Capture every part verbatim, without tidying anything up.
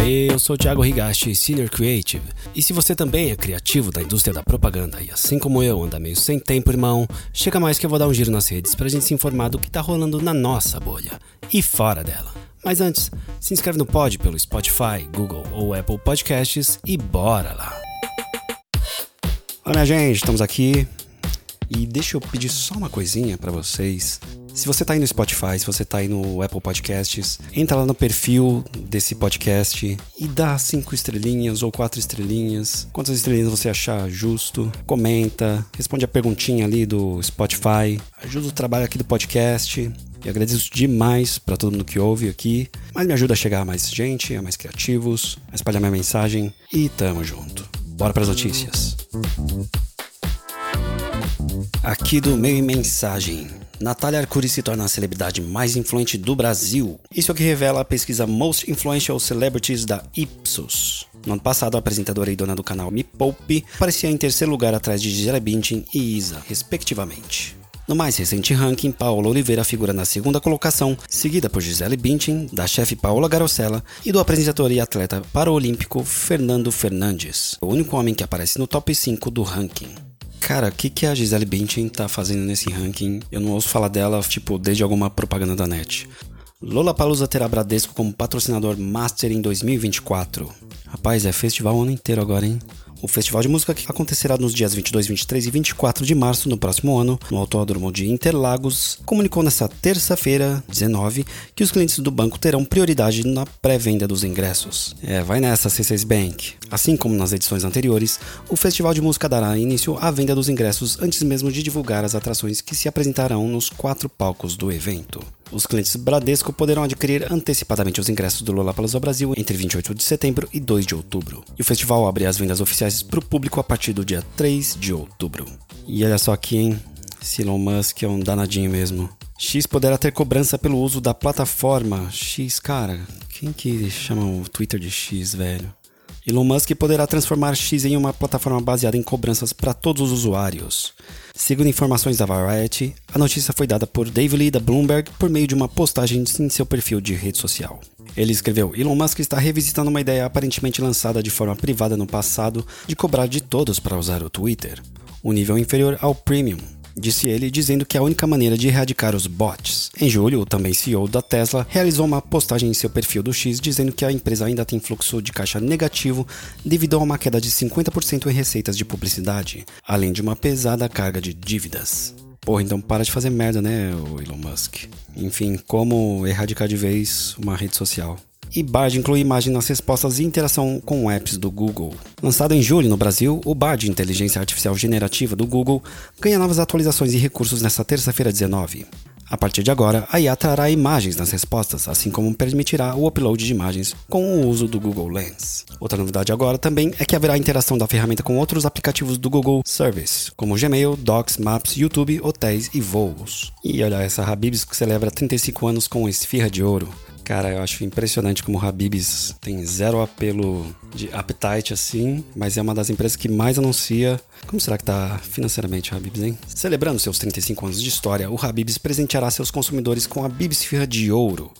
aí, eu sou o Thiago Higashi, Senior Creative. E se você também é criativo da indústria da propaganda e assim como eu anda meio sem tempo, irmão, chega mais que eu vou dar um giro nas redes pra gente se informar do que tá rolando na nossa bolha e fora dela. Mas antes, se inscreve no pod pelo Spotify, Google ou Apple Podcasts e bora lá! Olha, gente, estamos aqui e deixa eu pedir só uma coisinha pra vocês. Se você tá aí no Spotify, se você tá aí no Apple Podcasts, entra lá no perfil desse podcast e dá cinco estrelinhas ou quatro estrelinhas, quantas estrelinhas você achar justo, comenta, responde a perguntinha ali do Spotify, ajuda o trabalho aqui do podcast. E agradeço demais pra todo mundo que ouve aqui, mas me ajuda a chegar a mais gente, a mais criativos, a espalhar minha mensagem e tamo junto. Bora pras notícias. Aqui do Meio e Mensagem, Natália Arcuri se torna a celebridade mais influente do Brasil. Isso é o que revela a pesquisa Most Influential Celebrities da Ipsos. No ano passado, a apresentadora e dona do canal Me Poupe aparecia em terceiro lugar atrás de Gisele Bündchen e Isa, respectivamente. No mais recente ranking, Paula Oliveira figura na segunda colocação, seguida por Gisele Bündchen, da chefe Paula Garosella e do apresentador e atleta paraolímpico Fernando Fernandes, o único homem que aparece no top cinco do ranking. Cara, o que, que a Gisele Bündchen tá fazendo nesse ranking? Eu não ouço falar dela, tipo, desde alguma propaganda da net. Lollapalooza terá Bradesco como patrocinador master em dois mil e vinte e quatro. Rapaz, é festival o ano inteiro agora, hein? O festival de música que acontecerá nos dias vinte e dois, vinte e três e vinte e quatro de março no próximo ano, no Autódromo de Interlagos, comunicou nesta terça-feira, dezenove, que os clientes do banco terão prioridade na pré-venda dos ingressos. É, vai nessa, C seis Bank. Assim como nas edições anteriores, o festival de música dará início à venda dos ingressos antes mesmo de divulgar as atrações que se apresentarão nos quatro palcos do evento. Os clientes Bradesco poderão adquirir antecipadamente os ingressos do Lollapalooza Brasil entre vinte e oito de setembro e dois de outubro. E o festival abre as vendas oficiais para o público a partir do dia três de outubro. E olha só aqui, hein? Esse Elon Musk é um danadinho mesmo. X poderá ter cobrança pelo uso da plataforma. X, cara, quem que chama o Twitter de X, velho? Elon Musk poderá transformar X em uma plataforma baseada em cobranças para todos os usuários. Segundo informações da Variety, a notícia foi dada por Dave Lee da Bloomberg por meio de uma postagem em seu perfil de rede social. Ele escreveu: Elon Musk está revisitando uma ideia aparentemente lançada de forma privada no passado de cobrar de todos para usar o Twitter, um nível inferior ao Premium, disse ele, dizendo que é a única maneira de erradicar os bots. Em julho, o também C E O da Tesla realizou uma postagem em seu perfil do X dizendo que a empresa ainda tem fluxo de caixa negativo devido a uma queda de cinquenta por cento em receitas de publicidade, além de uma pesada carga de dívidas. Porra, então para de fazer merda, né, Elon Musk? Enfim, como erradicar de vez uma rede social? E BARD inclui imagem nas respostas e interação com apps do Google. Lançado em julho no Brasil, o BARD, Inteligência Artificial Generativa do Google, ganha novas atualizações e recursos nesta terça-feira, dezenove. A partir de agora, a I A trará imagens nas respostas, assim como permitirá o upload de imagens com o uso do Google Lens. Outra novidade agora também é que haverá interação da ferramenta com outros aplicativos do Google Service, como Gmail, Docs, Maps, YouTube, hotéis e voos. E olha essa, Habib's que celebra trinta e cinco anos com Esfirra de Ouro. Cara, eu acho impressionante como o Habib's tem zero apelo de appetite assim, mas é uma das empresas que mais anuncia. Como será que tá financeiramente o Habib's, hein? Celebrando seus trinta e cinco anos de história, o Habib's presenteará seus consumidores com a Bibi Esfirra de Ouro,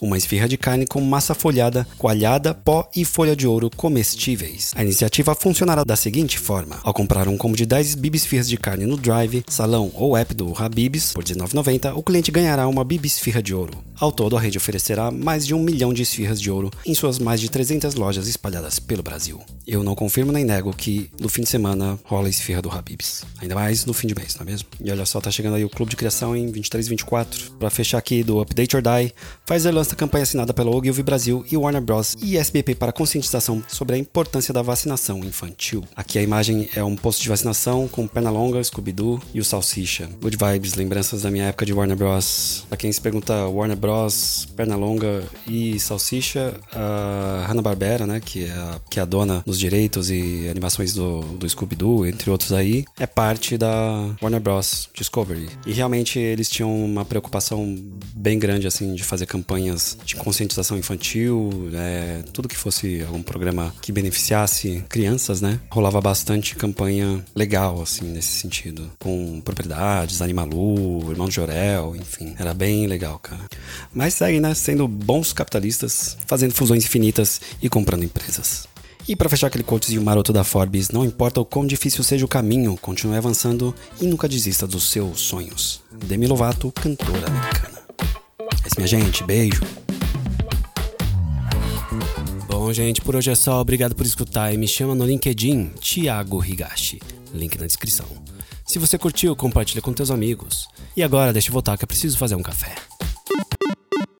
uma esfirra de carne com massa folhada, coalhada, pó e folha de ouro comestíveis. A iniciativa funcionará da seguinte forma: ao comprar um combo de dez Bibi Esfirras de carne no Drive, salão ou app do Habib's por dezenove reais e noventa centavos, o cliente ganhará uma Bibi Esfirra de Ouro. Ao todo, a rede oferecerá mais de um milhão de esfirras de ouro em suas mais de trezentas lojas espalhadas pelo Brasil. Eu não confirmo nem nego que no fim de semana rola a esfirra do Habib's. Ainda mais no fim de mês, não é mesmo? E olha só, tá chegando aí o Clube de Criação em vinte e três e vinte e quatro. Pra fechar aqui do Update or Die, Pfizer lança campanha assinada pela Ogilvy Brasil e Warner Bros e S B P para conscientização sobre a importância da vacinação infantil. Aqui a imagem é um posto de vacinação com Pernalonga, Scooby-Doo e o Salsicha. Good vibes, lembranças da minha época de Warner Bros. Pra quem se pergunta, Warner Bros, Pernalonga e Salsicha, a Hanna-Barbera, né, que é, a, que é a dona dos direitos e animações do, do Scooby-Doo, entre outros aí, é parte da Warner Bros Discovery. E realmente eles tinham uma preocupação bem grande, assim, de fazer campanhas de conscientização infantil, né, tudo que fosse algum programa que beneficiasse crianças, né, rolava bastante campanha legal, assim, nesse sentido, com propriedades, Animalu, Irmão de Jorel, enfim, era bem legal, cara. mas seguem, né, sendo bons capitalistas, fazendo fusões infinitas e comprando empresas. E para fechar aquele quotezinho maroto da Forbes, não importa o quão difícil seja o caminho, continue avançando e nunca desista dos seus sonhos. Demi Lovato, cantora americana. É isso, minha gente, beijo! Bom, gente, por hoje é só. Obrigado por escutar e me chama no LinkedIn, Thiago Higashi. Link na descrição. Se você curtiu, compartilha com teus amigos. E agora, deixa eu voltar que eu preciso fazer um café.